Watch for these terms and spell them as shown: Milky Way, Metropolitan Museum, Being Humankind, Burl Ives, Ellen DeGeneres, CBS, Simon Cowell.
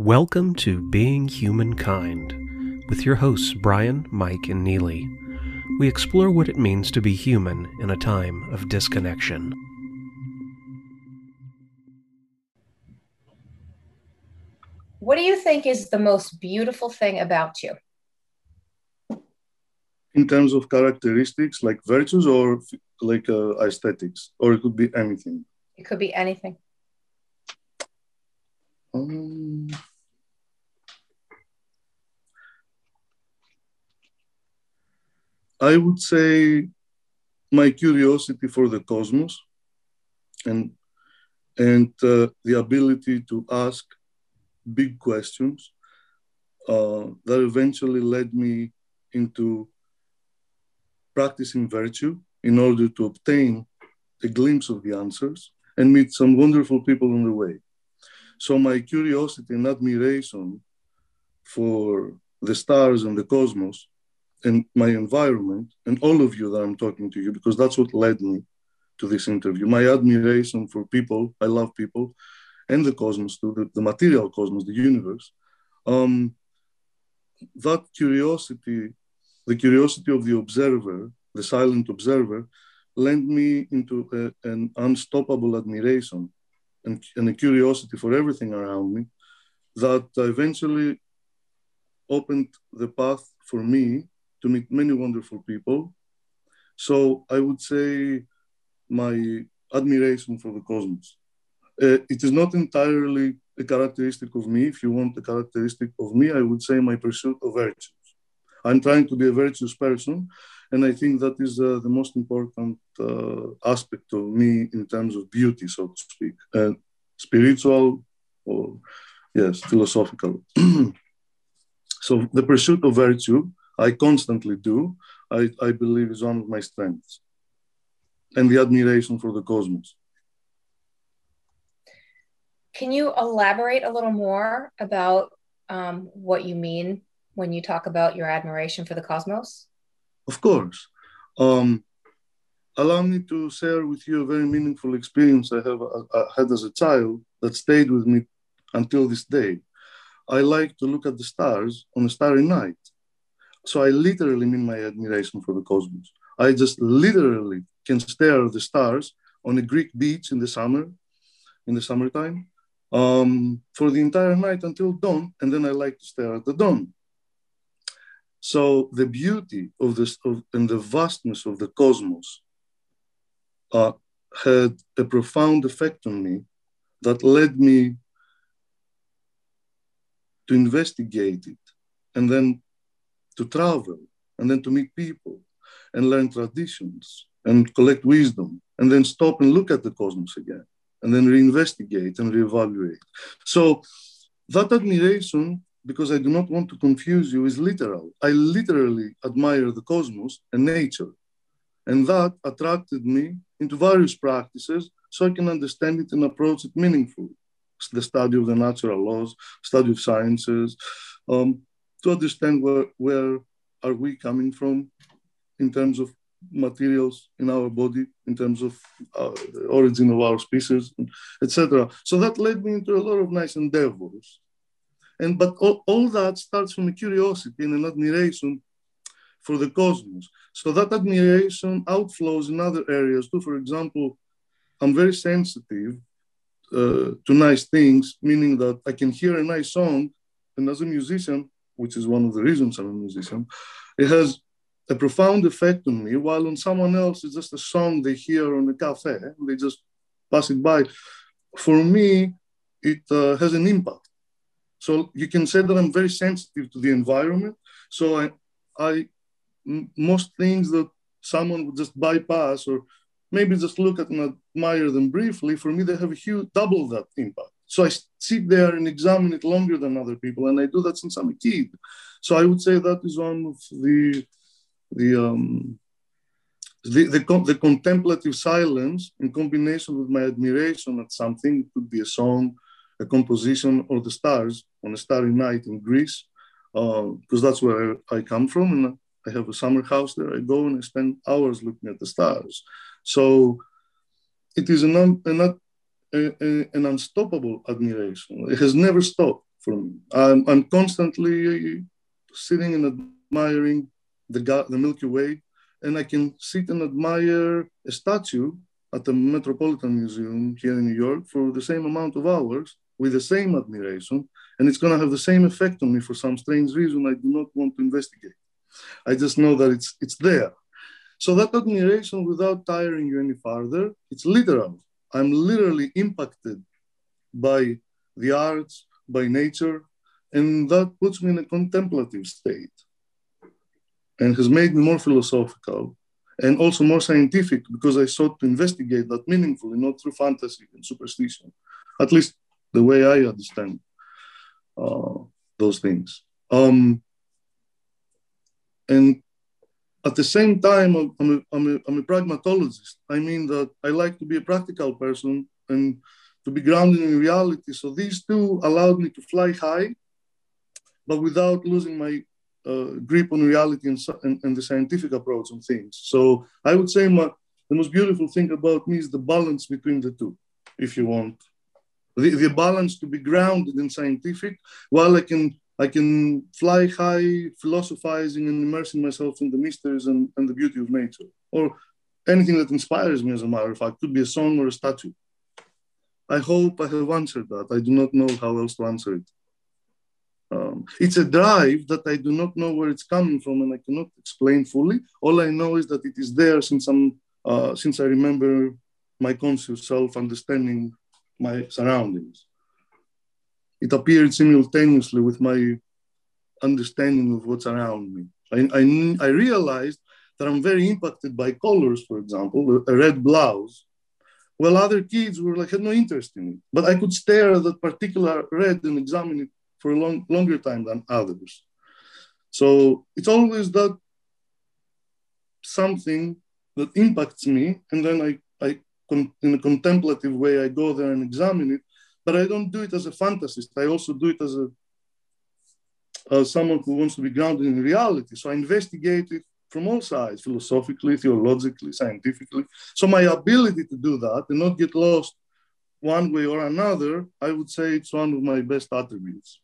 Welcome to Being Humankind, with your hosts Brian, Mike, and Neely. We explore what it means to be human in a time of disconnection. What do you think is the most beautiful thing about you? In terms of characteristics, like virtues or like aesthetics, or it could be anything? It could be anything. I would say my curiosity for the cosmos and the ability to ask big questions that eventually led me into practicing virtue in order to obtain a glimpse of the answers and meet some wonderful people on the way. So my curiosity and admiration for the stars and the cosmos and my environment and all of you that I'm talking to you, because that's what led me to this interview. My admiration for people, I love people, and the cosmos too, the material cosmos, the universe. That curiosity, the curiosity of the observer, the silent observer, led me into an unstoppable admiration and a curiosity for everything around me that eventually opened the path for me to meet many wonderful people. So I would say my admiration for the cosmos. It is not entirely a characteristic of me. If you want a characteristic of me, I would say my pursuit of virtues. I'm trying to be a virtuous person, and I think that is the most important aspect of me in terms of beauty, so to speak, and spiritual or, yes, philosophical. So the pursuit of virtue, I constantly do, I believe is one of my strengths, and the admiration for the cosmos. Can you elaborate a little more about what you mean when you talk about your admiration for the cosmos? Of course. Allow me to share with you a very meaningful experience I had as a child that stayed with me until this day. I like to look at the stars on a starry night. So I literally mean my admiration for the cosmos. I just literally can stare at the stars on a Greek beach in the summertime, for the entire night until dawn, and then I like to stare at the dawn. So the beauty of and the vastness of the cosmos had a profound effect on me that led me to investigate it, and then to travel, and then to meet people, and learn traditions, and collect wisdom, and then stop and look at the cosmos again, and then reinvestigate and reevaluate. So that admiration, because I do not want to confuse you, is literal. I literally admire the cosmos and nature. And that attracted me into various practices so I can understand it and approach it meaningfully. It's the study of the natural laws, study of sciences, to understand where are we coming from in terms of materials in our body, in terms of the origin of our species, etc. So that led me into a lot of nice endeavors. But all that starts from a curiosity and an admiration for the cosmos. So that admiration outflows in other areas too. For example, I'm very sensitive to nice things, meaning that I can hear a nice song, and as a musician, which is one of the reasons I'm a musician, it has a profound effect on me, while on someone else it's just a song they hear on a cafe, they just pass it by. For me, it has an impact. So you can say that I'm very sensitive to the environment. So most things that someone would just bypass or maybe just look at and admire them briefly, for me, they have a huge, double that impact. So I sit there and examine it longer than other people. And I do that since I'm a kid. So I would say that is one of the contemplative silence in combination with my admiration at something. It could be a song, a composition, or the stars on a starry night in Greece, because that's where I come from. And I have a summer house there. I go and I spend hours looking at the stars. So it is an unstoppable admiration. It has never stopped. for me. I'm constantly sitting and admiring the Milky Way, and I can sit and admire a statue at the Metropolitan Museum here in New York for the same amount of hours with the same admiration, and it's going to have the same effect on me for some strange reason I do not want to investigate. I just know that it's there. So that admiration, without tiring you any farther, it's literal. I'm literally impacted by the arts, by nature, and that puts me in a contemplative state and has made me more philosophical and also more scientific, because I sought to investigate that meaningfully, not through fantasy and superstition, at least the way I understand those things. And at the same time, I'm a pragmatologist. I mean that I like to be a practical person and to be grounded in reality. So these two allowed me to fly high, but without losing my grip on reality and the scientific approach on things. So I would say the most beautiful thing about me is the balance between the two, if you want. The balance to be grounded and scientific, while I can fly high, philosophizing and immersing myself in the mysteries and the beauty of nature, or anything that inspires me, as a matter of fact. Could be a song or a statue. I hope I have answered that. I do not know how else to answer it. It's a drive that I do not know where it's coming from, and I cannot explain fully. All I know is that it is there since I remember my conscious self understanding my surroundings. It appeared simultaneously with my understanding of what's around me. I realized that I'm very impacted by colors, for example, a red blouse, while other kids had no interest in it. But I could stare at that particular red and examine it for a longer time than others. So it's always that something that impacts me, and then in a contemplative way, I go there and examine it. But I don't do it as a fantasist. I also do it as someone who wants to be grounded in reality. So I investigate it from all sides, philosophically, theologically, scientifically. So my ability to do that and not get lost one way or another, I would say it's one of my best attributes.